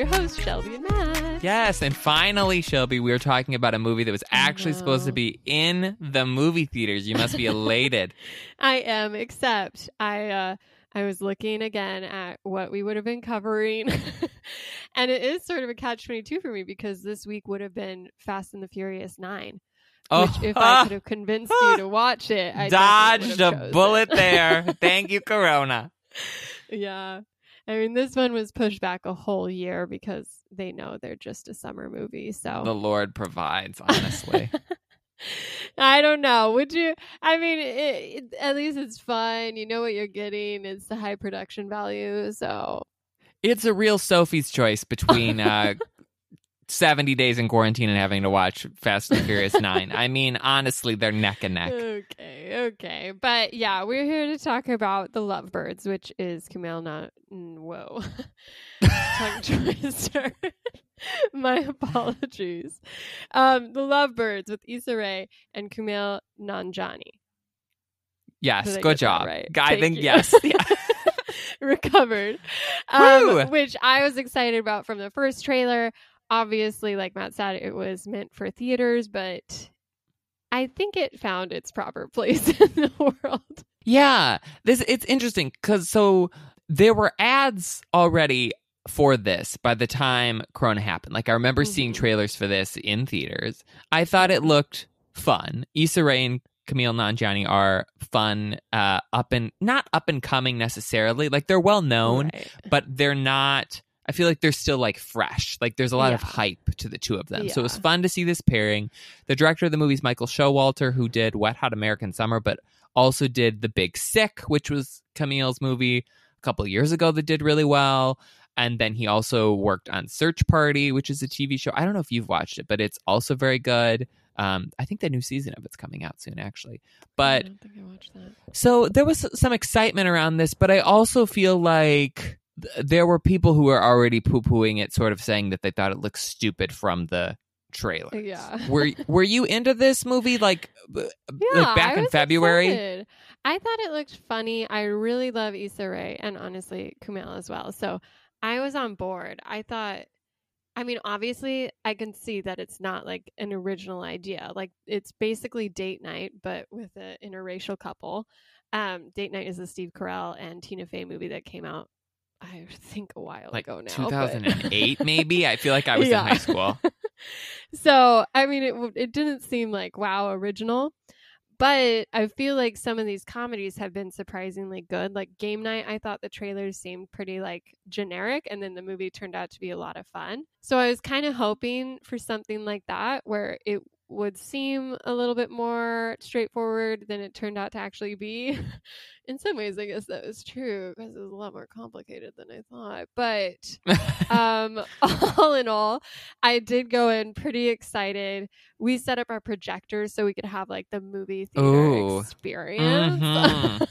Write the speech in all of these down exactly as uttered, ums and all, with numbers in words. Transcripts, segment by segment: your hosts, Shelby and Matt. Yes, and finally, Shelby, we were talking about a movie that was actually supposed to be in the movie theaters. You must be elated. I am, except I uh, I was looking again at what we would have been covering. And it is sort of a catch twenty-two for me because this week would have been Fast and the Furious nine. Oh, which if uh, I could have convinced uh, you to watch it, I dodged a bullet there. Thank you, Corona. Yeah. I mean, this one was pushed back a whole year because they know they're just a summer movie. So the Lord provides, honestly. I don't know. Would you? I mean, it, it, at least it's fun. You know what you're getting. It's the high production value. So it's a real Sophie's choice between uh, seventy days in quarantine and having to watch Fast and Furious nine. I mean, honestly, they're neck and neck. Okay, okay. But yeah, we're here to talk about The Lovebirds, which is Kumail Nanjiani. Whoa. Tongue twister. My apologies. Um, The Lovebirds with Issa Rae and Kumail Nanjiani. Yes, good job. Right? I Thank think, you. yes. Yeah. Recovered. Um, which I was excited about from the first trailer. Obviously, like Matt said, it was meant for theaters, but I think it found its proper place in the world. Yeah, this it's interesting because so there were ads already for this by the time Corona happened. Like, I remember mm-hmm. seeing trailers for this in theaters. I thought it looked fun. Issa Rae and Kumail Nanjiani are fun, uh, up and not up and coming necessarily. Like, they're well known, right. but they're not. I feel like they're still like fresh. Like there's a lot yeah. of hype to the two of them. Yeah. So it was fun to see this pairing. The director of the movie is Michael Showalter, who did Wet Hot American Summer, but also did The Big Sick, which was Kumail's movie a couple of years ago that did really well. And then he also worked on Search Party, which is a T V show. I don't know if you've watched it, but it's also very good. Um, I think the new season of it's coming out soon, actually. But I don't think I watched that. So there was some excitement around this, but I also feel like there were people who were already poo-pooing it, sort of saying that they thought it looked stupid from the trailer. Yeah. were Were you into this movie like, yeah, like back I in February? Excited. I thought it looked funny. I really love Issa Rae and honestly Kumail as well. So I was on board. I thought, I mean, obviously I can see that it's not like an original idea. Like it's basically Date Night, but with an interracial couple. Um, Date Night is the Steve Carell and Tina Fey movie that came out I think a while like ago now. two thousand eight, but maybe? I feel like I was yeah. in high school. So, I mean, it it didn't seem like, wow, original. But I feel like some of these comedies have been surprisingly good. Like Game Night, I thought the trailers seemed pretty, like, generic. And then the movie turned out to be a lot of fun. So I was kind of hoping for something like that where it would seem a little bit more straightforward than it turned out to actually be. In some ways, I guess that was true because it was a lot more complicated than I thought. But um, all in all, I did go in pretty excited. We set up our projectors so we could have like the movie theater Ooh. experience. Mm-hmm.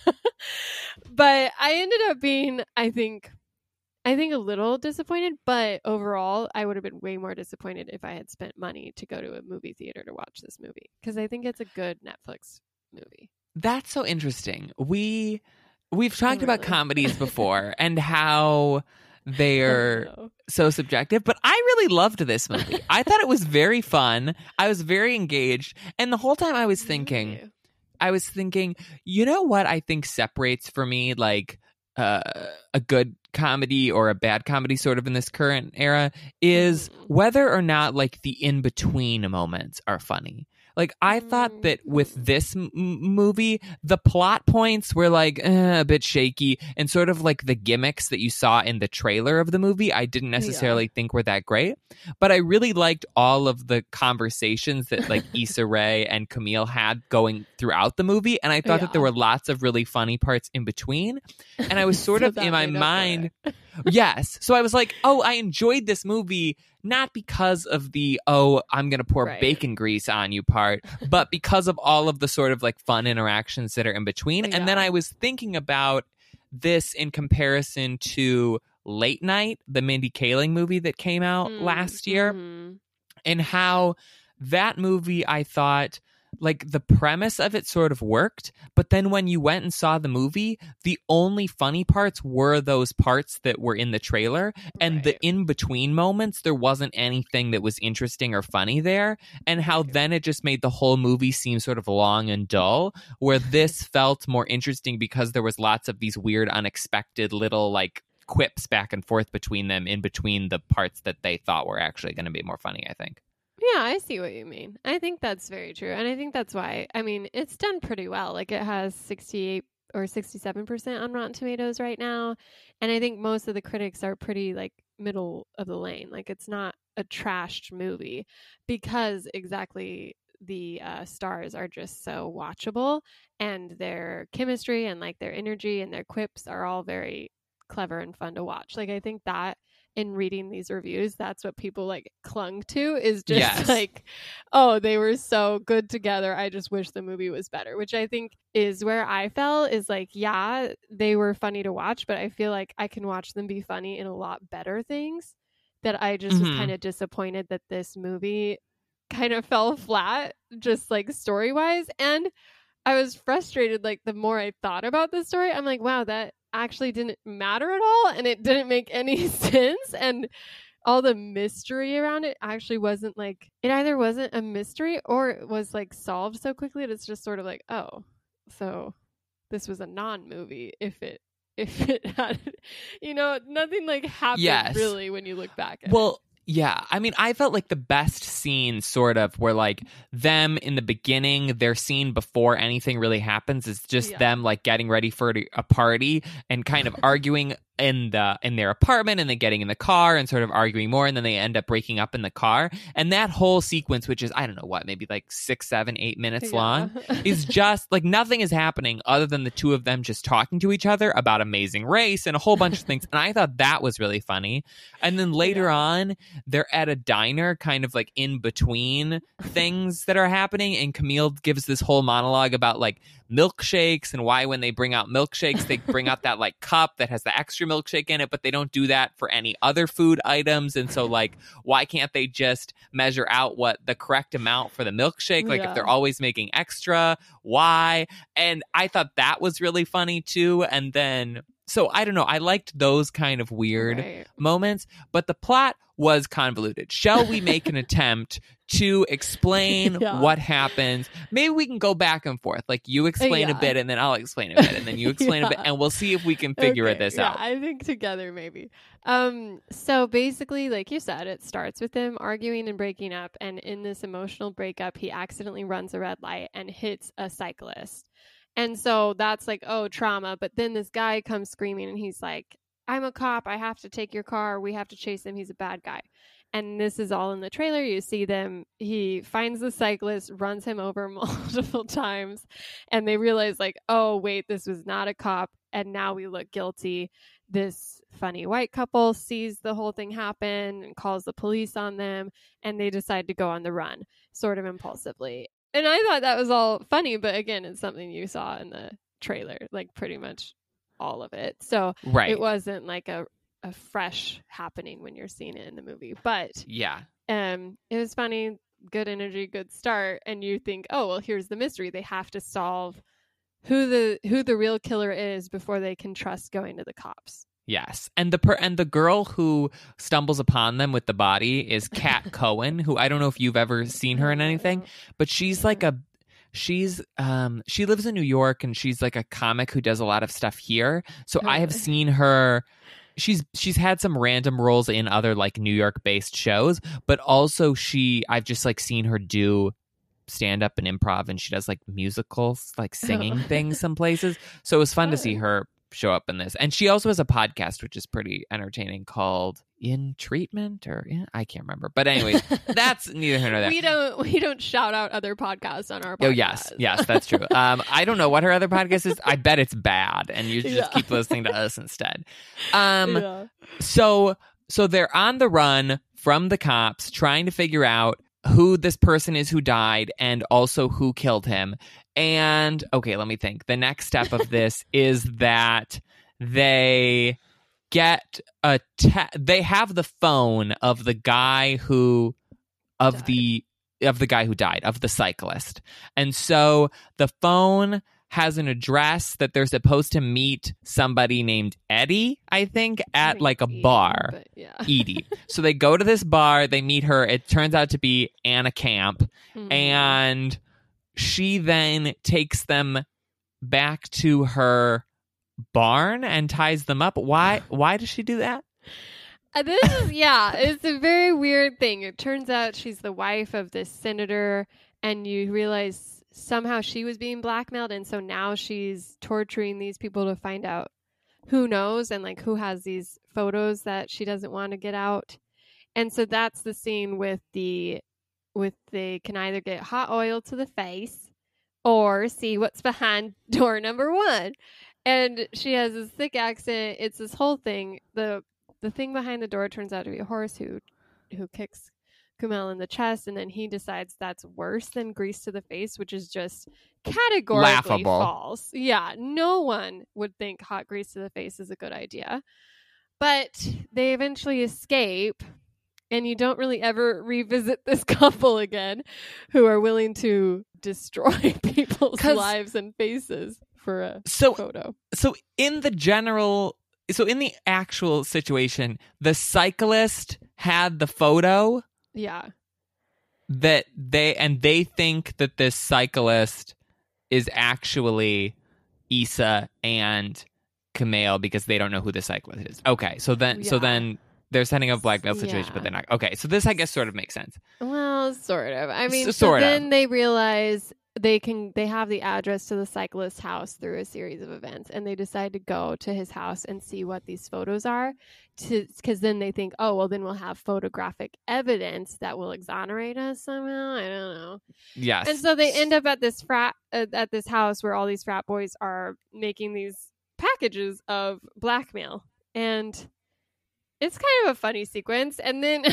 But I ended up being, I think, I think a little disappointed, but overall, I would have been way more disappointed if I had spent money to go to a movie theater to watch this movie because I think it's a good Netflix movie. That's so interesting. We we've talked oh, really? about comedies before and how they're so subjective, but I really loved this movie. I thought it was very fun. I was very engaged, and the whole time I was thinking, really? I was thinking, you know what? I think separates for me like uh, a good comedy or a bad comedy sort of in this current era is whether or not like the in-between moments are funny. Like I thought that with this m- movie the plot points were like eh, a bit shaky and sort of like the gimmicks that you saw in the trailer of the movie I didn't necessarily yeah. think were that great, but I really liked all of the conversations that like Issa Rae and Kumail had going throughout the movie, and I thought yeah. that there were lots of really funny parts in between, and I was sort so of in my mind yes so I was like, oh, I enjoyed this movie not because of the, oh, I'm going to pour right. bacon grease on you part, but because of all of the sort of like fun interactions that are in between. Yeah. And then I was thinking about this in comparison to Late Night, the Mindy Kaling movie that came out mm, last year, mm-hmm. and how that movie, I thought like the premise of it sort of worked, but then when you went and saw the movie, the only funny parts were those parts that were in the trailer, and right. the in-between moments, there wasn't anything that was interesting or funny there, and how then it just made the whole movie seem sort of long and dull, where this felt more interesting because there was lots of these weird, unexpected little, like, quips back and forth between them in between the parts that they thought were actually going to be more funny, I think. Yeah, I see what you mean. I think that's very true. And I think that's why, I mean, it's done pretty well. Like, it has sixty-eight or sixty-seven percent on Rotten Tomatoes right now. And I think most of the critics are pretty, like, middle of the lane. Like, it's not a trashed movie because exactly the uh, stars are just so watchable. And their chemistry and, like, their energy and their quips are all very clever and fun to watch. Like, I think that in reading these reviews, that's what people like clung to, is just yes. like, oh, they were so good together, I just wish the movie was better, which I think is where I fell, is like, yeah, they were funny to watch, but I feel like I can watch them be funny in a lot better things, that I just mm-hmm. was kind of disappointed that this movie kind of fell flat, just like story wise. And I was frustrated, like the more I thought about the story, I'm like, wow, that actually didn't matter at all, and it didn't make any sense, and all the mystery around it actually wasn't, like, it either wasn't a mystery or it was like solved so quickly that it's just sort of like, oh, so this was a non-movie if it if it had, you know, nothing like happened yes. really when you look back at well it. Yeah, I mean, I felt like the best scenes sort of were like them in the beginning, their scene before anything really happens is just yeah. them like getting ready for a party and kind of arguing in the in their apartment, and then getting in the car and sort of arguing more, and then they end up breaking up in the car. And that whole sequence, which is, I don't know what, maybe like six, seven, eight minutes yeah. long, is just like nothing is happening other than the two of them just talking to each other about Amazing Race and a whole bunch of things. And I thought that was really funny. And then later yeah. on, they're at a diner kind of like in between things that are happening, and Kumail gives this whole monologue about like milkshakes and why when they bring out milkshakes they bring out that like cup that has the extra milkshake in it, but they don't do that for any other food items, and so like why can't they just measure out what the correct amount for the milkshake, like yeah. if they're always making extra, why? And I thought that was really funny too. And then so I don't know, I liked those kind of weird right. moments, but the plot was convoluted. Shall we make an attempt to explain yeah. what happens? Maybe we can go back and forth. Like, you explain yeah. a bit, and then I'll explain a bit, and then you explain yeah. a bit, and we'll see if we can figure okay. this yeah, out. I think together, maybe. Um, so basically, like you said, it starts with them arguing and breaking up, and in this emotional breakup, he accidentally runs a red light and hits a cyclist. And so that's like, oh, trauma. But then this guy comes screaming, and he's like, I'm a cop, I have to take your car, we have to chase him, he's a bad guy. And this is all in the trailer. You see them, he finds the cyclist, runs him over multiple times, and they realize like, oh, wait, this was not a cop, and now we look guilty. This funny white couple sees the whole thing happen and calls the police on them, and they decide to go on the run, sort of impulsively. And I thought that was all funny, but again, it's something you saw in the trailer, like pretty much all of it. So right. it wasn't like a, a fresh happening when you're seeing it in the movie. But yeah, um, it was funny, good energy, good start. And you think, oh, well, here's the mystery. They have to solve who the who the real killer is before they can trust going to the cops. Yes. And the per- and the girl who stumbles upon them with the body is Cat Cohen, who I don't know if you've ever seen her in anything, but she's like a She's um she lives in New York, and she's like a comic who does a lot of stuff here. So I have seen her. She's she's had some random roles in other like New York based shows, but also she I've just like seen her do stand up and improv, and she does like musicals, like singing oh. things some places. So it was fun oh. to see her show up in this. And she also has a podcast, which is pretty entertaining, called In Treatment, or yeah, I can't remember. But anyways, that's neither here nor there. We don't we don't shout out other podcasts on our podcast. Oh yes, yes, that's true. Um, I don't know what her other podcast is. I bet it's bad, and you just yeah. keep listening to us instead. Um, yeah. so so they're on the run from the cops, trying to figure out who this person is who died, and also who killed him. And okay, let me think. The next step of this is that they get a te- they have the phone of the guy who of died. the of the guy who died, of the cyclist. And so the phone has an address that they're supposed to meet somebody named Eddie, I think, at I like a Edie, bar. Yeah. Edie. So they go to this bar, they meet her. It turns out to be Anna Camp. Mm-hmm. And she then takes them back to her barn and ties them up. Why? Why does she do that? Uh, this is, yeah, it's a very weird thing. It turns out she's the wife of this senator, and you realize somehow she was being blackmailed, and so now she's torturing these people to find out who knows and like who has these photos that she doesn't want to get out. And so that's the scene with the with they can either get hot oil to the face or see what's behind door number one. And she has this thick accent. It's this whole thing. The the thing behind the door turns out to be a horse who who kicks Kumail in the chest, and then he decides that's worse than grease to the face, which is just categorically laughable. False. Yeah, no one would think hot grease to the face is a good idea. But they eventually escape, and you don't really ever revisit this couple again who are willing to destroy people's lives and faces for a so, photo. So in the general, so in the actual situation, the cyclist had the photo. Yeah. That they and they think that this cyclist is actually Issa and Kumail because they don't know who the cyclist is. Okay. So then yeah. so then they're setting up a blackmail situation, yeah. but they're not. Okay. So this I guess sort of makes sense. Well, sort of. I mean, so, so sort then of. They realize they can they have the address to the cyclist's house through a series of events, and they decide to go to his house and see what these photos are, to because then they think, oh well, then we'll have photographic evidence that will exonerate us somehow. I don't know. Yes. And so they end up at this frat uh, at this house where all these frat boys are making these packages of blackmail, and it's kind of a funny sequence. And then,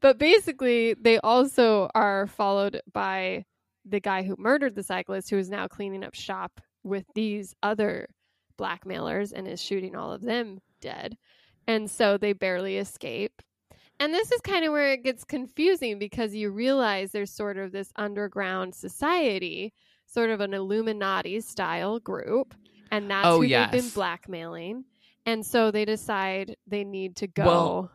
but basically, they also are followed by the guy who murdered the cyclist, who is now cleaning up shop with these other blackmailers and is shooting all of them dead. And so they barely escape. And this is kind of where it gets confusing, because you realize there's sort of this underground society, sort of an Illuminati style group. And that's oh, who yes. they've been blackmailing. And so they decide they need to go. Well-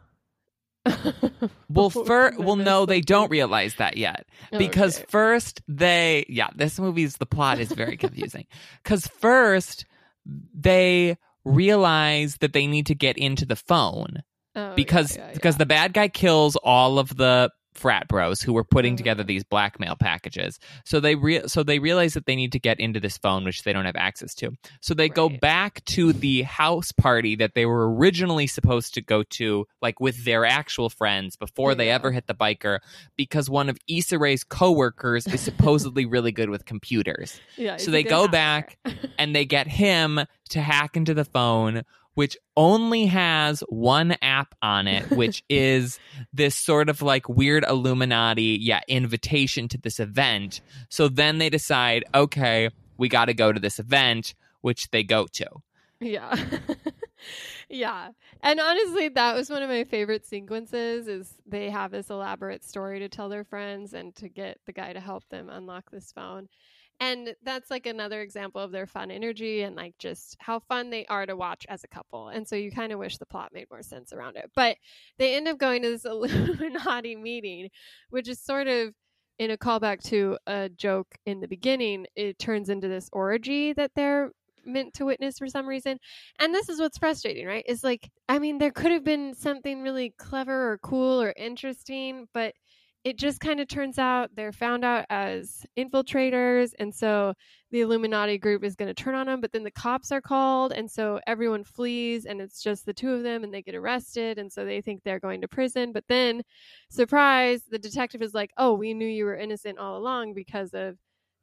well, fir- well, no, they don't realize that yet, because okay. first they, yeah, this movie's, the plot is very confusing, because first they realize that they need to get into the phone oh, because yeah, yeah, yeah. because the bad guy kills all of the frat bros who were putting mm-hmm. together these blackmail packages. So they re- so they realize that they need to get into this phone, which they don't have access to. So they right. go back to the house party that they were originally supposed to go to, like with their actual friends, before yeah. they ever hit the biker, because one of Issa Rae's coworkers is supposedly really good with computers. Yeah, so they go hacker. back and they get him to hack into the phone, which only has one app on it, which is this sort of like weird Illuminati, yeah, invitation to this event. So then they decide, okay, we got to go to this event, which they go to. Yeah. yeah. And honestly, that was one of my favorite sequences, is they have this elaborate story to tell their friends and to get the guy to help them unlock this phone. And that's like another example of their fun energy and like just how fun they are to watch as a couple. And so you kind of wish the plot made more sense around it. But they end up going to this Illuminati meeting, which is sort of in a callback to a joke in the beginning. It turns into this orgy that they're meant to witness for some reason. And this is what's frustrating, right? It's like, I mean, there could have been something really clever or cool or interesting, but it just kind of turns out they're found out as infiltrators, and so the Illuminati group is going to turn on them, but then the cops are called, and so everyone flees, and it's just the two of them, and they get arrested, and so they think they're going to prison, but then, surprise, the detective is like, oh, we knew you were innocent all along because of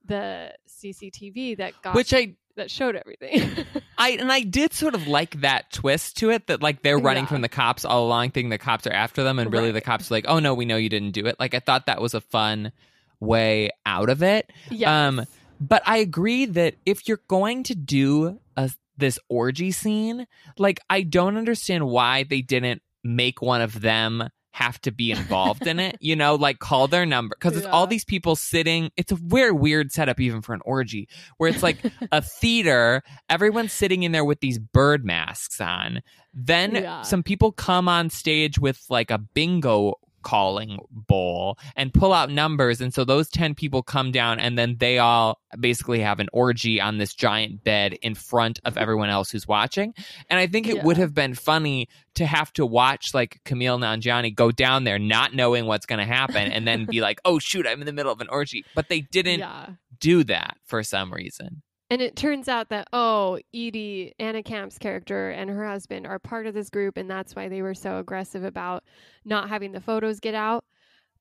the C C T V that got Which I- that showed everything. I and I did sort of like that twist to it, that like they're running yeah. from the cops all along, thinking the cops are after them, and really right. the cops are like, oh no, we know you didn't do it. Like, I thought that was a fun way out of it. Yes. Um but I agree that if you're going to do a, this orgy scene, like I don't understand why they didn't make one of them have to be involved in it, you know, like call their number, because it's yeah. all these people sitting. It's a very weird setup even for an orgy, where it's like a theater, everyone's sitting in there with these bird masks on. Then yeah. some people come on stage with like a bingo calling bowl and pull out numbers, and so those ten people come down, and then they all basically have an orgy on this giant bed in front of everyone else who's watching. And I think it yeah. would have been funny to have to watch like Kumail Nanjiani go down there not knowing what's going to happen and then be like, oh shoot, I'm in the middle of an orgy, but they didn't yeah. do that for some reason. And it turns out that, oh, Edie, Anna Camp's character, and her husband are part of this group, and that's why they were so aggressive about not having the photos get out.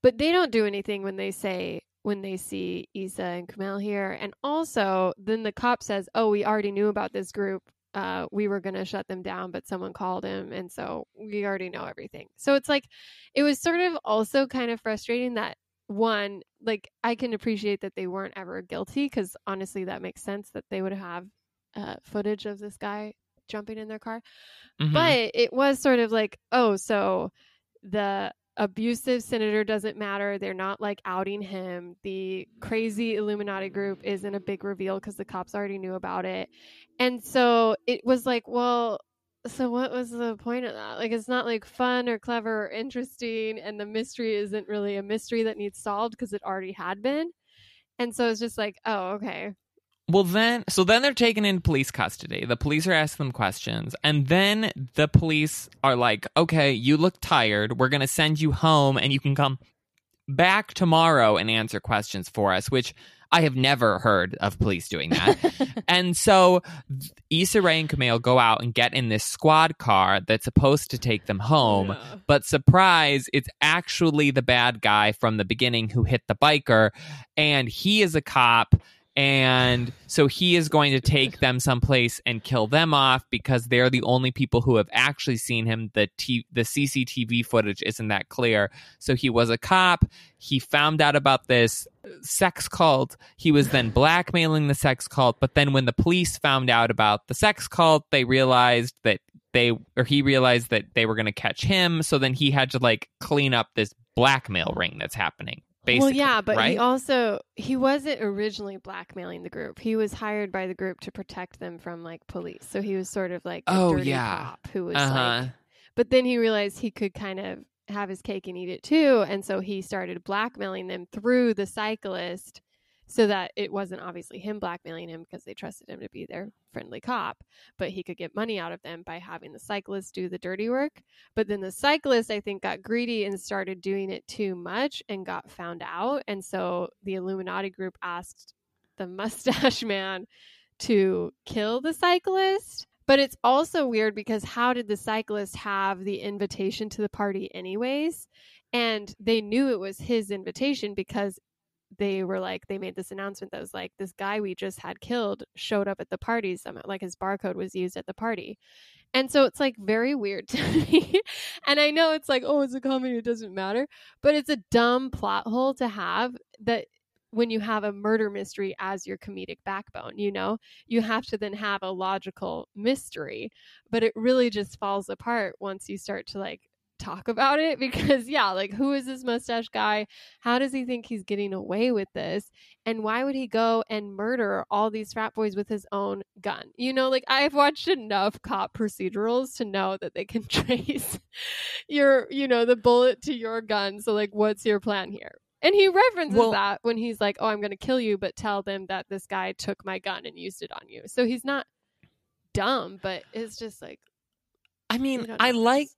But they don't do anything when they say, when they see Issa and Kumail here. And also, then the cop says, oh, we already knew about this group. Uh, we were going to shut them down, but someone called him, and so we already know everything. So it's like, it was sort of also kind of frustrating that, one, like, I can appreciate that they weren't ever guilty, because honestly, that makes sense that they would have uh, footage of this guy jumping in their car. Mm-hmm. But it was sort of like, oh, so the abusive senator doesn't matter. They're not like outing him. The crazy Illuminati group isn't a big reveal because the cops already knew about it. And so it was like, well, so what was the point of that? Like, it's not like fun or clever or interesting, and the mystery isn't really a mystery that needs solved because it already had been. And so it's just like, oh, okay. Well, then, so then they're taken in police custody. The police are asking them questions, and then the police are like, okay, you look tired. We're going to send you home, and you can come back tomorrow and answer questions for us, which I have never heard of police doing that. And so Issa Rae and Kumail go out and get in this squad car that's supposed to take them home. Yeah. But surprise, it's actually the bad guy from the beginning who hit the biker. And he is a cop. And so he is going to take them someplace and kill them off because they're the only people who have actually seen him. The t- the C C T V footage isn't that clear. So he was a cop. He found out about this sex cult. He was then blackmailing the sex cult. But then when the police found out about the sex cult, they realized that they or he realized that they were going to catch him. So then he had to like clean up this blackmail ring that's happening. Well, yeah, but right? he also, he wasn't originally blackmailing the group. He was hired by the group to protect them from, like, police. So he was sort of, like, a oh, dirty yeah. cop who was, uh-huh. like... But then he realized he could kind of have his cake and eat it, too. And so he started blackmailing them through the cyclist so that it wasn't obviously him blackmailing him because they trusted him to be their friendly cop. But he could get money out of them by having the cyclist do the dirty work. But then the cyclist, I think, got greedy and started doing it too much and got found out. And so the Illuminati group asked the mustache man to kill the cyclist. But it's also weird because how did the cyclist have the invitation to the party anyways? And they knew it was his invitation because they were like, they made this announcement that was like, this guy we just had killed showed up at the party somehow, like his barcode was used at the party. And so it's like very weird to me. And I know it's like, oh, it's a comedy, it doesn't matter. But it's a dumb plot hole to have that when you have a murder mystery as your comedic backbone, you know, you have to then have a logical mystery. But it really just falls apart once you start to like talk about it, because yeah, like, who is this mustache guy? How does he think he's getting away with this? And why would he go and murder all these frat boys with his own gun? You know, like, I've watched enough cop procedurals to know that they can trace your, you know, the bullet to your gun. So like, what's your plan here? And he references well, that when he's like, oh, I'm going to kill you, but tell them that this guy took my gun and used it on you. So he's not dumb, but it's just like, I mean, I like,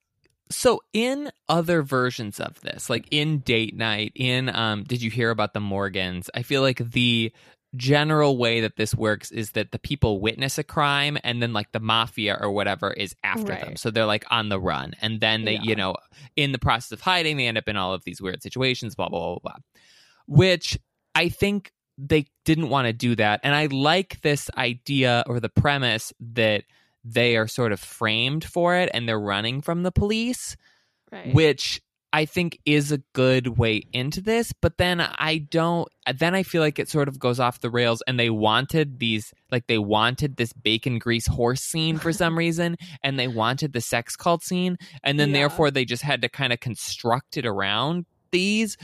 so in other versions of this, like in Date Night, in um, Did You Hear About the Morgans? I feel like the general way that this works is that the people witness a crime and then like the mafia or whatever is after right. them. So they're like on the run. And then they, yeah. you know, in the process of hiding, they end up in all of these weird situations, blah, blah, blah, blah. Which I think they didn't want to do that. And I like this idea or the premise that they are sort of framed for it and they're running from the police, right. which I think is a good way into this, but then I don't, then I feel like it sort of goes off the rails, and they wanted these, like they wanted this bacon grease horse scene for some reason, and they wanted the sex cult scene, and then yeah. therefore they just had to kind of construct it around these.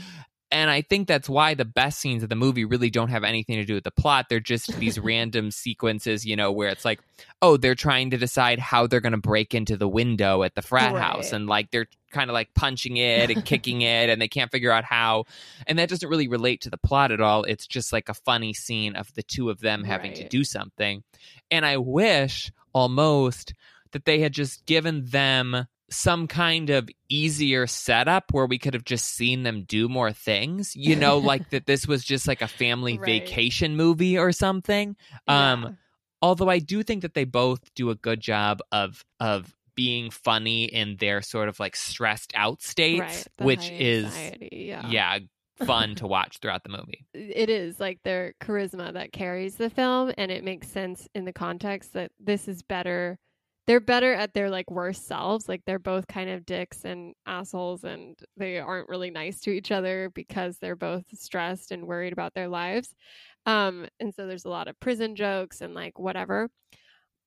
And I think that's why the best scenes of the movie really don't have anything to do with the plot. They're just these random sequences, you know, where it's like, oh, they're trying to decide how they're going to break into the window at the frat right. house. And like, they're kind of like punching it and kicking it, and they can't figure out how. And that doesn't really relate to the plot at all. It's just like a funny scene of the two of them having right. to do something. And I wish almost that they had just given them some kind of easier setup where we could have just seen them do more things, you know, like that this was just like a family right. vacation movie or something. Yeah. Um, although I do think that they both do a good job of of being funny in their sort of like stressed out states, right, which is anxiety, yeah. yeah fun to watch throughout the movie. It is like their charisma that carries the film, and it makes sense in the context that this is better. They're better at their like worst selves. Like they're both kind of dicks and assholes, and they aren't really nice to each other because they're both stressed and worried about their lives. Um, and so there's a lot of prison jokes and like whatever.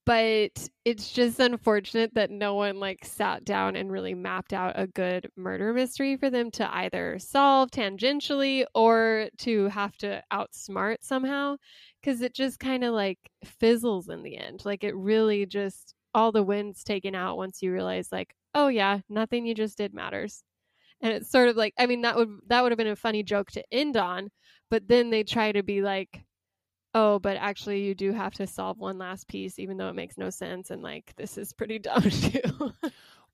But it's just unfortunate that no one like sat down and really mapped out a good murder mystery for them to either solve tangentially or to have to outsmart somehow, because it just kind of like fizzles in the end. Like it really just, all the wind's taken out once you realize like, oh yeah, nothing you just did matters. And it's sort of like, I mean, that would that would have been a funny joke to end on, but then they try to be like, oh, but actually you do have to solve one last piece, even though it makes no sense, and like this is pretty dumb too.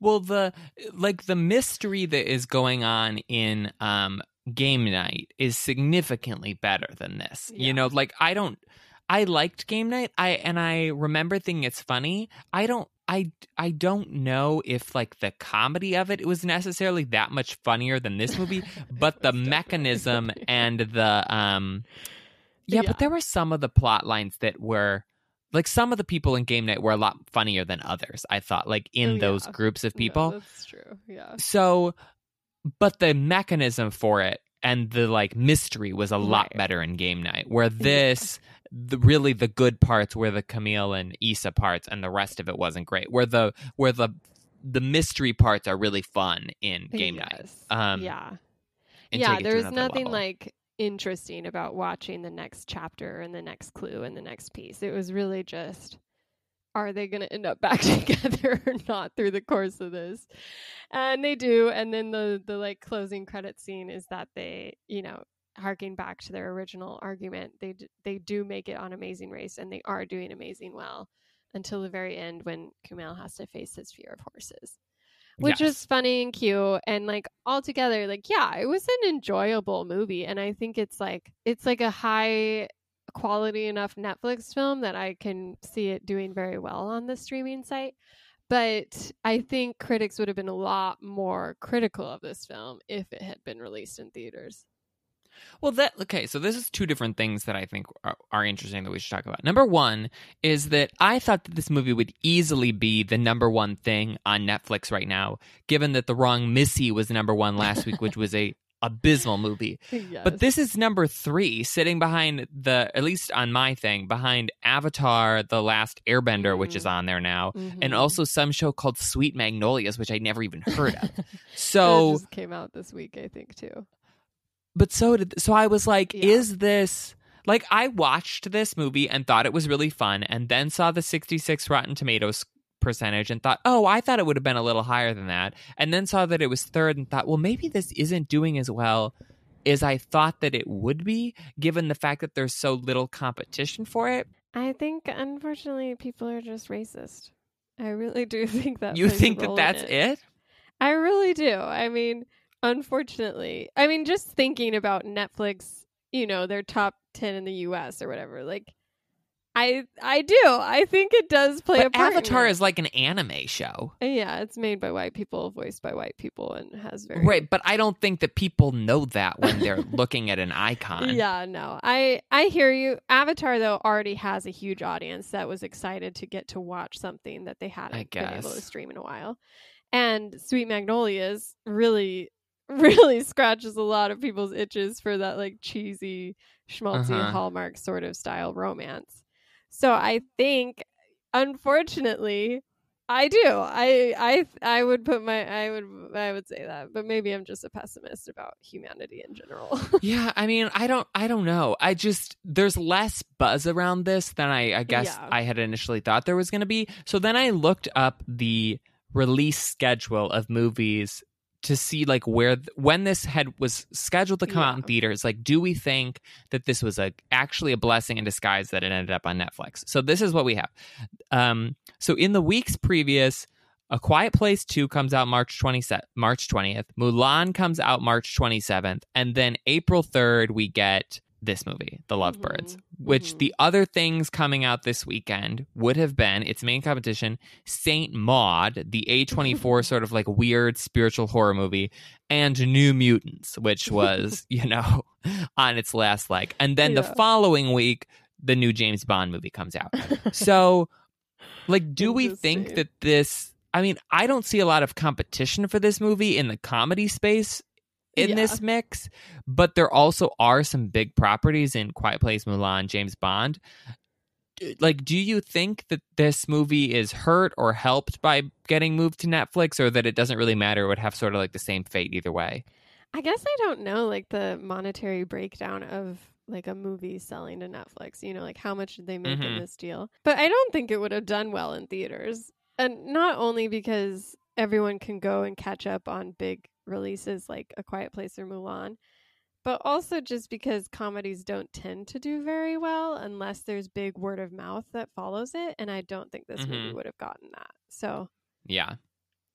Well, the like the mystery that is going on in um Game Night is significantly better than this. Yeah. You know, like I don't I liked Game Night. I and I remember thinking it's funny. I don't I, I don't know if like the comedy of it, it was necessarily that much funnier than this movie, but the mechanism and the um yeah, yeah, but there were some of the plot lines that were like, some of the people in Game Night were a lot funnier than others, I thought, like in oh, yeah. those groups of people. No, that's true. Yeah. So but the mechanism for it and the like mystery was a right. lot better in Game Night, where this yeah. The, really the good parts were the Kumail and Issa parts, and the rest of it wasn't great. Where the where the the mystery parts are really fun in Game yes. Night. Um, yeah, yeah. There's nothing level. like interesting about watching the next chapter and the next clue and the next piece. It was really just, are they going to end up back together or not through the course of this? And they do. And then the the like closing credit scene is that they, you know, harking back to their original argument, they d- they do make it on Amazing Race, and they are doing amazing well until the very end when Kumail has to face his fear of horses, which yes. is funny and cute, and like all together, like yeah, it was an enjoyable movie, and I think it's like it's like a high quality enough Netflix film that I can see it doing very well on the streaming site. But I think critics would have been a lot more critical of this film if it had been released in theaters. Well, that okay, so this is two different things that I think are, are interesting that we should talk about. Number one is that I thought that this movie would easily be the number one thing on Netflix right now, given that The Wrong Missy was number one last week, which was a abysmal movie. Yes. But this is number three, sitting behind the, at least on my thing, behind Avatar: The Last Airbender, mm-hmm. which is on there now, mm-hmm. and also some show called Sweet Magnolias, which I never even heard of. So it just came out this week, I think, too. But so did, so I was like, yeah. is this, like, I watched this movie and thought it was really fun, and then saw the sixty-six Rotten Tomatoes percentage and thought, oh, I thought it would have been a little higher than that. And then saw that it was third and thought, well, maybe this isn't doing as well as I thought that it would be, given the fact that there's so little competition for it. I think, unfortunately, people are just racist. I really do think that. You think that that's it. it? I really do. I mean, unfortunately, I mean, just thinking about Netflix, you know, their top ten in the U S or whatever, like I I do. I think it does play but a part. Avatar is like an anime show. Yeah, it's made by white people, voiced by white people, and has very... Right, but I don't think that people know that when they're looking at an icon. Yeah, no. I, I hear you. Avatar, though, already has a huge audience that was excited to get to watch something that they hadn't been able to stream in a while. And Sweet Magnolias really... really scratches a lot of people's itches for that like cheesy, schmaltzy uh-huh. Hallmark sort of style romance. So I think, unfortunately, I do. I I I would put my I would I would say that, but maybe I'm just a pessimist about humanity in general. Yeah, I mean, I don't I don't know. I just there's less buzz around this than I I guess yeah. I had initially thought there was going to be. So then I looked up the release schedule of movies to see like where when this had was scheduled to come yeah. out in theaters. Like, do we think that this was a actually a blessing in disguise that it ended up on Netflix? So this is what we have. Um, so in the weeks previous, A Quiet Place two comes out March twentieth, March twentieth. Mulan comes out March twenty-seventh, and then April third we get this movie, The Lovebirds, mm-hmm. which mm-hmm. the other things coming out this weekend would have been its main competition, Saint Maud, the A twenty-four sort of like weird spiritual horror movie, and New Mutants, which was, you know, on its last leg. And then yeah. the following week, the new James Bond movie comes out. So, like, do we think that this, I mean, I don't see a lot of competition for this movie in the comedy space in yeah. this mix, but there also are some big properties in Quiet Place, Mulan, James Bond. Like, do you think that this movie is hurt or helped by getting moved to Netflix, or that it doesn't really matter, it would have sort of like the same fate either way? I guess I don't know, like, the monetary breakdown of like a movie selling to Netflix, you know, like how much did they make mm-hmm. in this deal? But I don't think it would have done well in theaters. And not only because everyone can go and catch up on big releases like A Quiet Place or Mulan, but also just because comedies don't tend to do very well unless there's big word of mouth that follows it, and I don't think this mm-hmm. movie would have gotten that. So yeah,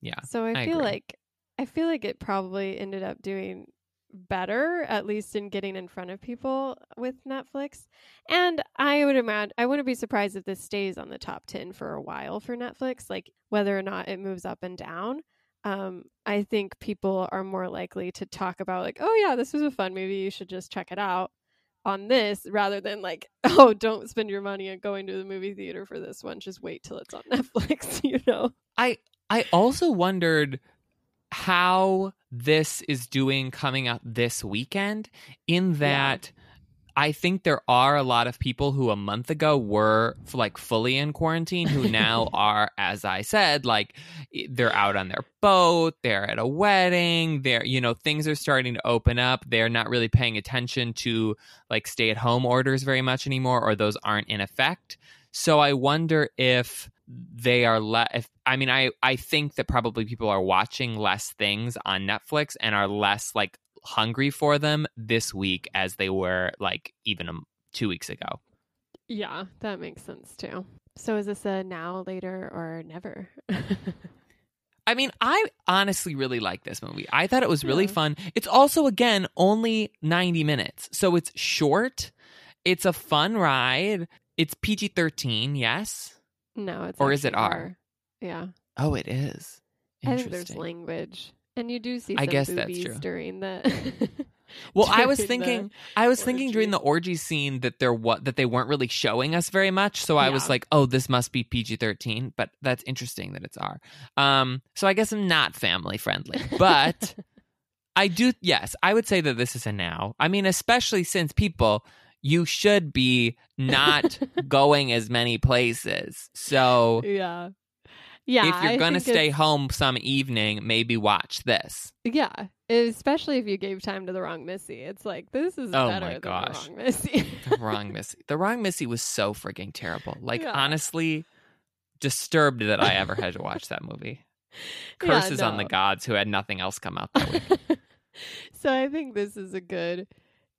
yeah. So I, I feel agree. like I feel like it probably ended up doing better, at least in getting in front of people with Netflix. And I would imagine I wouldn't be surprised if this stays on the top ten for a while for Netflix, like whether or not it moves up and down. Um, I think people are more likely to talk about like, oh yeah, this was a fun movie, you should just check it out on this, rather than like, oh, don't spend your money on going to the movie theater for this one, just wait till it's on Netflix, you know? I, I also wondered how this is doing coming out this weekend, in that yeah. I think there are a lot of people who a month ago were like fully in quarantine who now are, as I said, like they're out on their boat, they're at a wedding, they're, you know, things are starting to open up. They're not really paying attention to like stay at home orders very much anymore, or those aren't in effect. So I wonder if they are less, if, I mean, I, I think that probably people are watching less things on Netflix and are less like hungry for them this week as they were like even a, two weeks ago. Yeah, that makes sense too. So is this a now, later, or never? I mean, I honestly really like this movie. I thought it was really yeah. fun. It's also, again, only ninety minutes. So it's short. It's a fun ride. It's P G thirteen, yes? No, it's Or is it R? R? Yeah. Oh, it is. I think there's language. And you do see some I guess boobies that's true. during the Well, during I was thinking I was orgy. thinking during the orgy scene that there was that they weren't really showing us very much, so I yeah. was like, "Oh, this must be P G thirteen," but that's interesting that it's R. Um, so I guess I'm not family friendly, but I do yes, I would say that this is a now. I mean, especially since people you should be not going as many places. So yeah. Yeah, if you're going to stay it's... home some evening, maybe watch this. Yeah, especially if you gave time to The Wrong Missy. It's like, this is oh better my than gosh. The Wrong Missy. The Wrong Missy. The Wrong Missy was so freaking terrible. Like, yeah. honestly, disturbed that I ever had to watch that movie. Curses yeah, no. on the gods who had nothing else come out that week. So I think this is a good...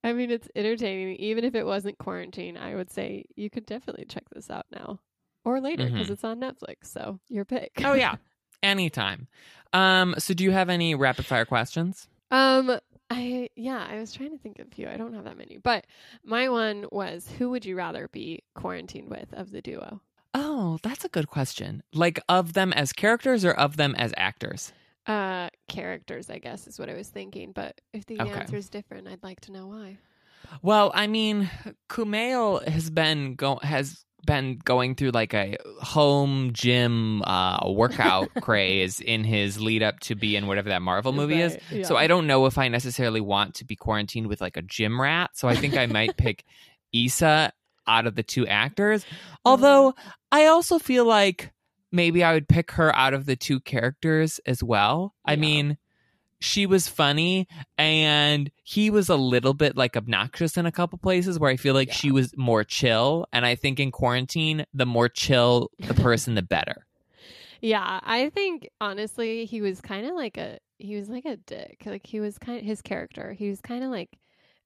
I mean, it's entertaining. Even if it wasn't quarantine, I would say you could definitely check this out now. Or later, because mm-hmm. it's on Netflix, so your pick. Oh, yeah. Anytime. Um, so do you have any rapid-fire questions? Um, I Yeah, I was trying to think of a few. I don't have that many. But my one was, who would you rather be quarantined with of the duo? Oh, that's a good question. Like, of them as characters or of them as actors? Uh, characters, I guess, is what I was thinking. But if the okay. answer is different, I'd like to know why. Well, I mean, Kumail has been go- has been going through like a home gym uh, workout craze in his lead up to be in whatever that Marvel movie right. is. Yeah. So I don't know if I necessarily want to be quarantined with like a gym rat. So I think I might pick Issa out of the two actors. Although I also feel like maybe I would pick her out of the two characters as well. Yeah. I mean, she was funny and he was a little bit like obnoxious in a couple places where I feel like yeah. she was more chill. And I think in quarantine, the more chill the person, the better. Yeah, I think honestly, he was kind of like a he was like a dick. Like he was kind of his character. He was kind of like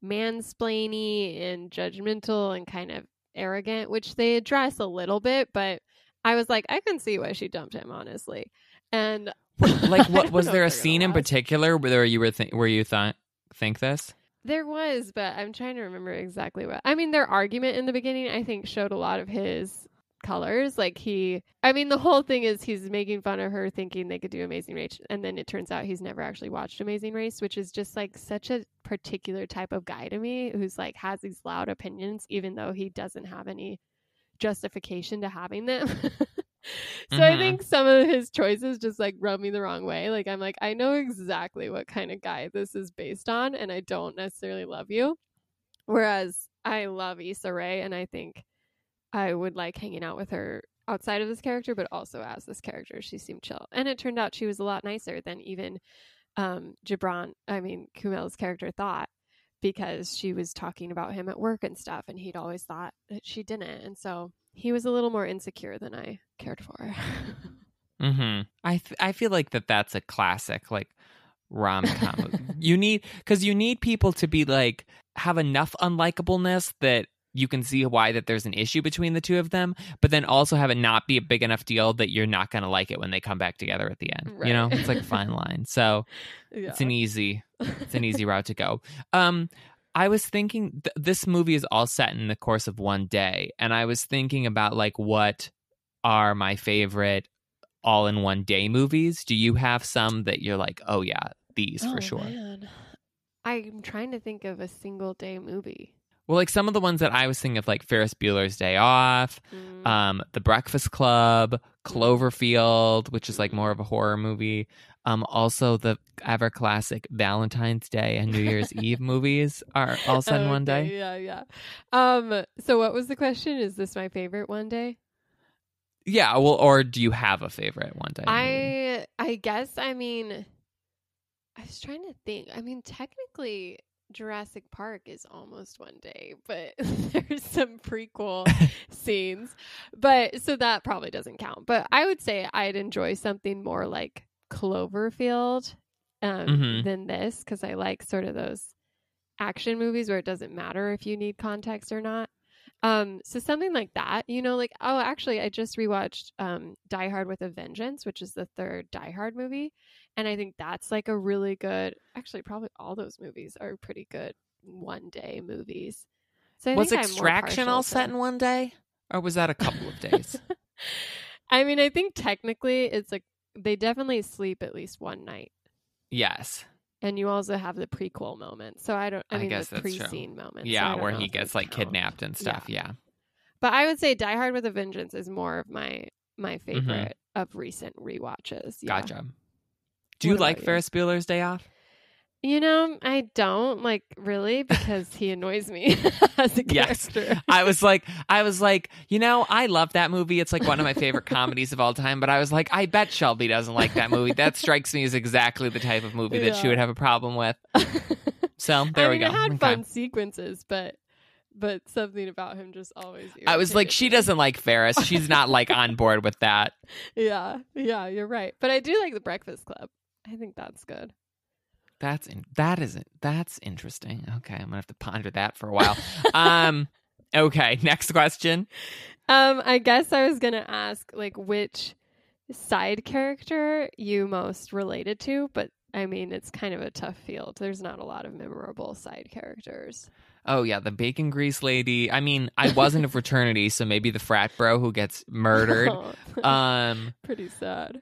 mansplainy and judgmental and kind of arrogant, which they address a little bit. But I was like, I can see why she dumped him, honestly. And like, what was there a scene in particular where you were th- where you thought think this? There was, but I'm trying to remember exactly what. I mean, their argument in the beginning, I think, showed a lot of his colors. Like he, I mean, the whole thing is he's making fun of her, thinking they could do Amazing Race, and then it turns out he's never actually watched Amazing Race, which is just like such a particular type of guy to me, who's like has these loud opinions, even though he doesn't have any justification to having them. So mm-hmm. I think some of his choices just like rub me the wrong way. Like I'm like, I know exactly what kind of guy this is based on, and I don't necessarily love you. Whereas I love Issa Rae, and I think I would like hanging out with her outside of this character, but also as this character. She seemed chill, and it turned out she was a lot nicer than even um, Gibran. I mean, Kumail's character thought, because she was talking about him at work and stuff, and he'd always thought that she didn't, and so. He was a little more insecure than I cared for. mm-hmm. I th- I feel like that that's a classic, like rom-com. you need because you need people to be like have enough unlikableness that you can see why that there's an issue between the two of them, but then also have it not be a big enough deal that you're not going to like it when they come back together at the end. Right. You know, it's like a fine line. So yeah. it's an easy, it's an easy route to go. Um. I was thinking th- this movie is all set in the course of one day. And I was thinking about like, what are my favorite all in one day movies? Do you have some that you're like, oh yeah, these oh, for sure. Man. I'm trying to think of a single day movie. Well, like some of the ones that I was thinking of, like Ferris Bueller's Day Off, mm. um, The Breakfast Club, Cloverfield, which is like more of a horror movie. Um, also, the ever classic Valentine's Day and New Year's Eve movies are all set in okay, one day. Yeah, yeah. Um, so what was the question? Is this my favorite one day? Yeah, well, or do you have a favorite one day? I, I guess, I mean, I was trying to think. I mean, technically... Jurassic Park is almost one day, but there's some prequel scenes, but so that probably doesn't count. But I would say I'd enjoy something more like Cloverfield um, mm-hmm. than this, because I like sort of those action movies where it doesn't matter if you need context or not. Um, so something like that, you know, like, oh, actually, I just rewatched um, Die Hard with a Vengeance, which is the third Die Hard movie. And I think that's like a really good, actually, probably all those movies are pretty good one day movies. So I was think Extraction all set in one day, or was that a couple of days? I mean, I think technically it's like they definitely sleep at least one night. Yes. And you also have the prequel moment. So I don't, I, I mean, guess the pre-scene moment. Yeah, so where he gets like count. kidnapped and stuff. Yeah. yeah. But I would say Die Hard with a Vengeance is more of my my favorite mm-hmm. of recent rewatches. Yeah. Gotcha. Do you what like Ferris you? Bueller's Day Off? You know, I don't like really because he annoys me as a character. Yes. I was like, I was like, you know, I love that movie. It's like one of my favorite comedies of all time. But I was like, I bet Shelby doesn't like that movie. That strikes me as exactly the type of movie yeah. that she would have a problem with. So there I we mean, go. It had okay. fun sequences, but but something about him just always. I was like, she me. doesn't like Ferris. She's not like on board with that. Yeah, yeah, you're right. But I do like The Breakfast Club. I think that's good. That's in, that isn't that's interesting. Okay, I'm gonna have to ponder that for a while. um, okay, next question. Um, I guess I was gonna ask like which side character you most related to, but I mean it's kind of a tough field. There's not a lot of memorable side characters. Oh yeah, the bacon grease lady. I mean, I wasn't a fraternity, so maybe the frat bro who gets murdered. Oh, um, pretty sad.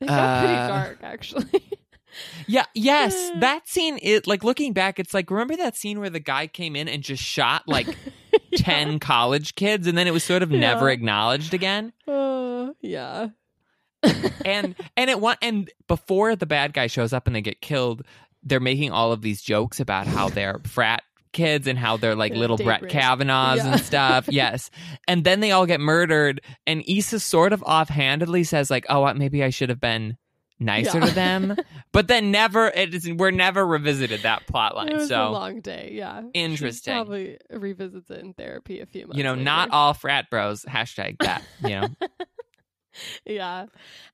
It got uh, pretty dark actually. Yeah, yes, that scene is like, looking back, it's like, remember that scene where the guy came in and just shot like yeah. ten college kids, and then it was sort of yeah. never acknowledged again. Uh, yeah. and and it and before the bad guy shows up and they get killed, they're making all of these jokes about how they're frat kids and how they're like they're little Brett Kavanaughs yeah. and stuff. Yes. And then they all get murdered, and Issa sort of offhandedly says like, oh, maybe I should have been nicer yeah. to them. But then never it is we're never revisited that plot line. It was so a long day. Yeah. Interesting. She probably revisits it in therapy a few months. You know, later. Not all frat bros. Hashtag that. You know. Yeah.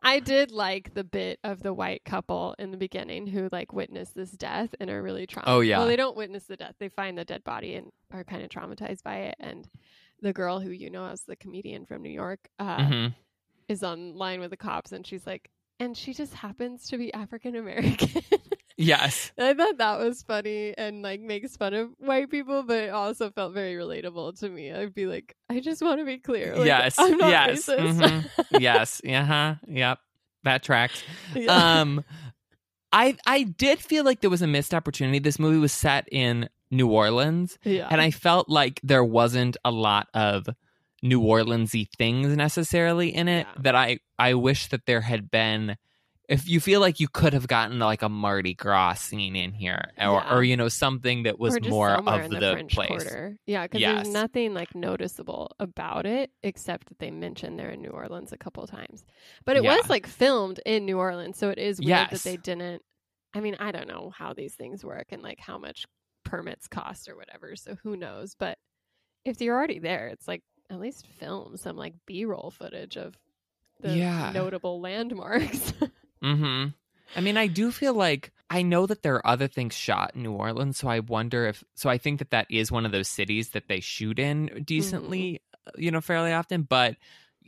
I did like the bit of the white couple in the beginning who like witness this death and are really traumatized. Oh yeah. Well, they don't witness the death. They find the dead body and are kind of traumatized by it. And the girl who you know as the comedian from New York uh, mm-hmm. is online with the cops, and she's like, and she just happens to be African American. Yes. I thought that was funny and like makes fun of white people, but it also felt very relatable to me. I'd be like, I just want to be clear. Like, yes. I'm not yes. racist. Mm-hmm. Yes. Uh-huh. Yep. That tracks. Yeah. Um, I I did feel like there was a missed opportunity. This movie was set in New Orleans. Yeah. And I felt like there wasn't a lot of New Orleans-y things necessarily in it yeah. that I, I wish that there had been. If you feel like you could have gotten like a Mardi Gras scene in here, or, yeah. or you know, something that was more of the, the French place. Quarter. Yeah, because yes. there's nothing like noticeable about it except that they mention they're in New Orleans a couple of times. But it yeah. was like filmed in New Orleans, so it is weird yes. that they didn't. I mean, I don't know how these things work and like how much permits cost or whatever, so who knows? But if you're already there, it's like at least film some like B-roll footage of the yeah. notable landmarks. Mm-hmm. I mean, I do feel like I know that there are other things shot in New Orleans, so I wonder if so I think that that is one of those cities that they shoot in decently, mm-hmm. you know, fairly often, but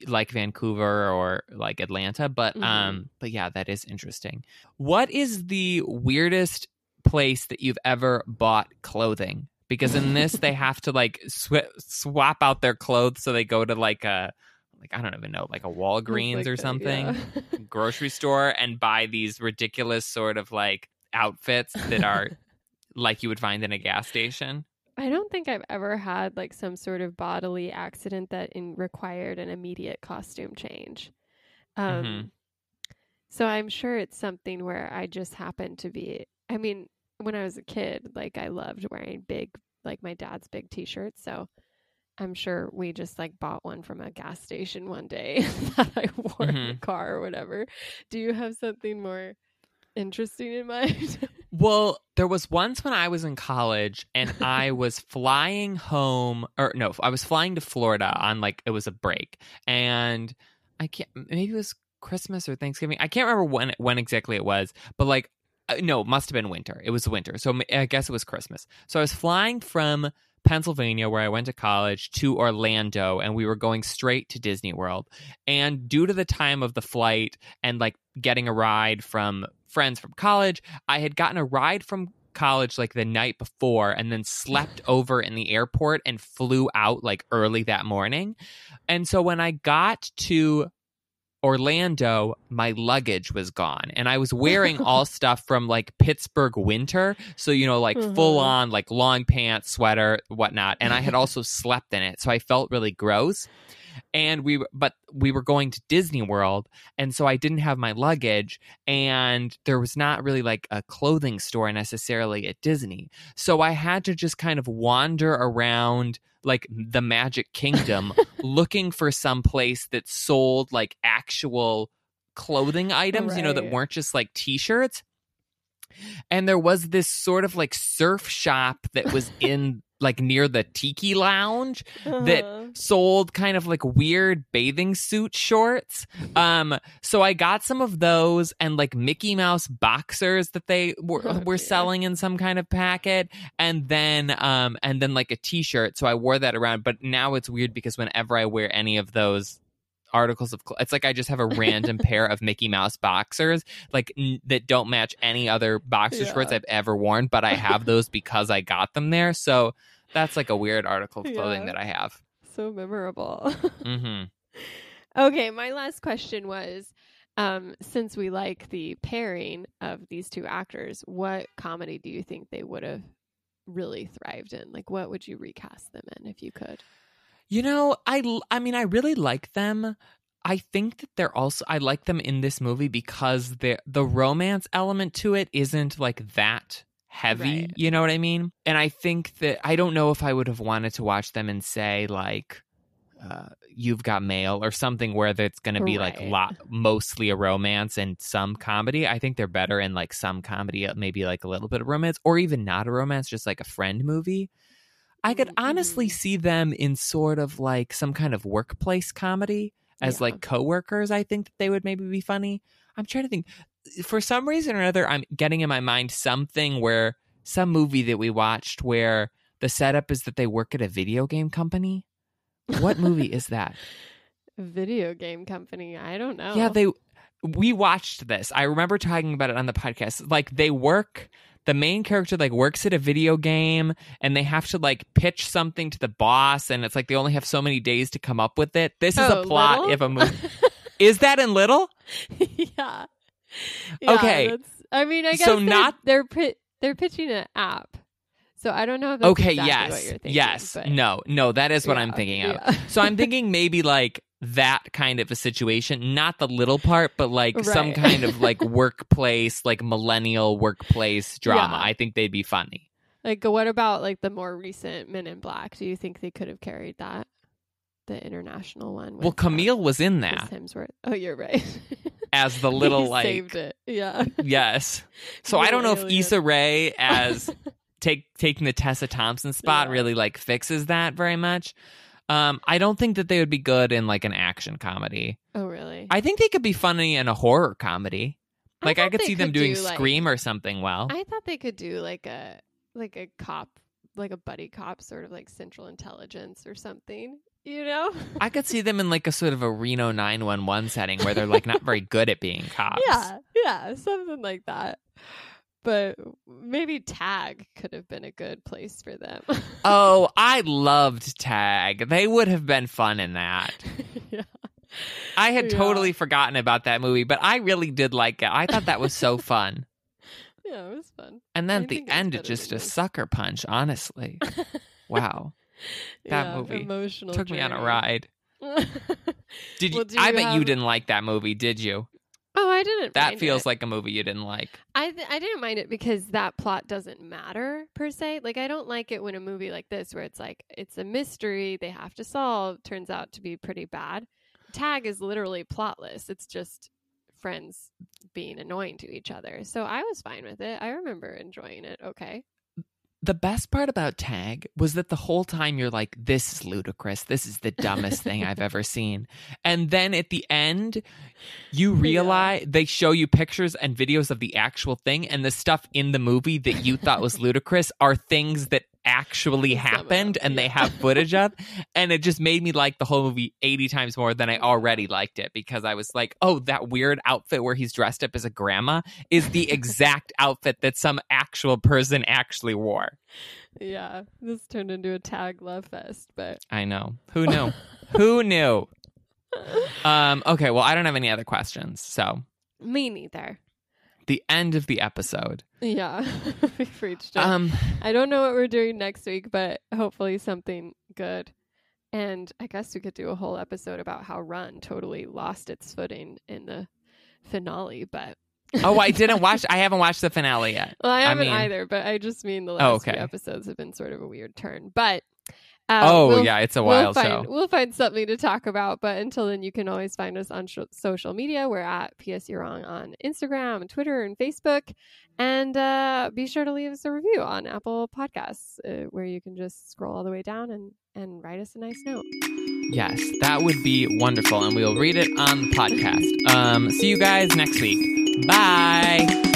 like Vancouver or like Atlanta, but mm-hmm. um but yeah, that is interesting. What is the weirdest place that you've ever bought clothing? Because in this they have to like sw- swap out their clothes, so they go to like a like I don't even know, like a Walgreens like or something, a, yeah. grocery store, and buy these ridiculous sort of like outfits that are like you would find in a gas station. I don't think I've ever had like some sort of bodily accident that in- required an immediate costume change. Um, mm-hmm. So I'm sure it's something where I just happened to be. I mean, when I was a kid, like I loved wearing big, like my dad's big T-shirts, so. I'm sure we just like bought one from a gas station one day that I wore mm-hmm. in the car or whatever. Do you have something more interesting in mind? Well, there was once when I was in college and I was flying home or no, I was flying to Florida on like, it was a break, and I can't, maybe it was Christmas or Thanksgiving. I can't remember when, when exactly it was, but like, no, must have been winter. It was winter. So I guess it was Christmas. So I was flying from Pennsylvania, where I went to college, to Orlando, and we were going straight to Disney World. And due to the time of the flight and like getting a ride from friends from college, I had gotten a ride from college like the night before and then slept over in the airport and flew out like early that morning. And so when I got to Orlando, my luggage was gone, and I was wearing all stuff from like Pittsburgh winter, so you know, like mm-hmm. full on like long pants, sweater, whatnot, and I had also slept in it, so I felt really gross. And we but we were going to Disney World, and so I didn't have my luggage, and there was not really like a clothing store necessarily at Disney, so I had to just kind of wander around like the Magic Kingdom looking for some place that sold like actual clothing items, right. you know, that weren't just like T-shirts. And there was this sort of like surf shop that was in like near the Tiki Lounge uh-huh. that sold kind of like weird bathing suit shorts. Um, so I got some of those and like Mickey Mouse boxers that they were oh, were dear. selling in some kind of packet, and then um, and then like a T-shirt. So I wore that around, but now it's weird because whenever I wear any of those articles of cl- it's like I just have a random pair of Mickey Mouse boxers like n- that don't match any other boxer yeah. shorts I've ever worn, but I have those because I got them there. So that's like a weird article of clothing yeah. that I have. So memorable. Mm-hmm. Okay, my last question was Um, since we like the pairing of these two actors, what comedy do you think they would have really thrived in? Like, what would you recast them in if you could? You know, I, I mean, I really like them. I think that they're also, I like them in this movie because the the romance element to it isn't like that heavy, right. You know what I mean? And I think that, I don't know if I would have wanted to watch them and say like, uh, You've Got Mail or something where it's going to be right. like lot, mostly a romance and some comedy. I think they're better in like some comedy, maybe like a little bit of romance or even not a romance, just like a friend movie. I could mm-hmm. honestly see them in sort of like some kind of workplace comedy as yeah. like coworkers. I think that they would maybe be funny. I'm trying to think. For some reason or other, I'm getting in my mind something where some movie that we watched where the setup is that they work at a video game company. What movie is that? Video game company. I don't know. Yeah, they we watched this. I remember talking about it on the podcast. Like they work, the main character like works at a video game and they have to like pitch something to the boss and it's like they only have so many days to come up with it. This is oh, a plot Little? If a movie. Is that in Little? yeah. yeah. Okay. That's, I mean, I guess so they're, not... they're pi- they're pitching an app. So I don't know if that's okay, exactly yes, what you're thinking. Yes, but... no, no, that is what yeah, I'm thinking of. Yeah. So I'm thinking maybe like that kind of a situation, not the Little part, but like right. some kind of like workplace, like millennial workplace drama. Yeah. I think they'd be funny. Like what about like the more recent Men in Black? Do you think they could have carried that? The international one? Well, Kumail was in that. Hemsworth. Oh, you're right. As the little like... saved it, yeah. Yes. So I don't know if Issa Rae as... Take, taking the Tessa Thompson spot yeah. really like fixes that very much. Um, I don't think that they would be good in like an action comedy. Oh, really? I think they could be funny in a horror comedy. Like I, I could see could them doing do, Scream like, or something. Well, I thought they could do like a like a cop, like a buddy cop, sort of like Central Intelligence or something. You know, I could see them in like a sort of a Reno nine one one setting where they're like not very good at being cops. Yeah, yeah, something like that. But maybe Tag could have been a good place for them. Oh, I loved Tag. They would have been fun in that. yeah. I had yeah. totally forgotten about that movie, but I really did like it. I thought that was so fun. Yeah, it was fun. And then I at the end, it's just a sucker punch, honestly. Wow. That yeah, movie emotional took journey. Me on a ride. Did you, well, I you bet have... you didn't like that movie, did you? Oh, I didn't. That mind feels it. Like a movie you didn't like. I th- I didn't mind it because that plot doesn't matter per se. Like I don't like it when a movie like this, where it's like it's a mystery they have to solve, turns out to be pretty bad. Tag is literally plotless. It's just friends being annoying to each other. So I was fine with it. I remember enjoying it. Okay. The best part about Tag was that the whole time you're like, this is ludicrous. This is the dumbest thing I've ever seen. And then at the end, you realize yeah. they show you pictures and videos of the actual thing. And the stuff in the movie that you thought was ludicrous are things that actually happened and they have footage of. And it just made me like the whole movie eighty times more than I already liked it because I was like, oh, that weird outfit where he's dressed up as a grandma is the exact outfit that some actual person actually wore. Yeah, this turned into a Tag love fest, but I know. Who knew? Who knew? Um, okay, well, I don't have any other questions, so. Me neither. The end of the episode. Yeah, we've reached it. Um, I don't know what we're doing next week, but hopefully something good. And I guess we could do a whole episode about how Run totally lost its footing in the finale, but. oh, I didn't watch. I haven't watched the finale yet. Well, I haven't I mean, either, but I just mean the last oh, okay. few episodes have been sort of a weird turn. But um, oh we'll, yeah, it's a wild we'll show. We'll find something to talk about. But until then, you can always find us on sh- social media. We're at P S You're Wrong on Instagram, Twitter, and Facebook. And uh, be sure to leave us a review on Apple Podcasts, uh, where you can just scroll all the way down and and write us a nice note. Yes, that would be wonderful, and we'll read it on the podcast. Um, see you guys next week. Bye.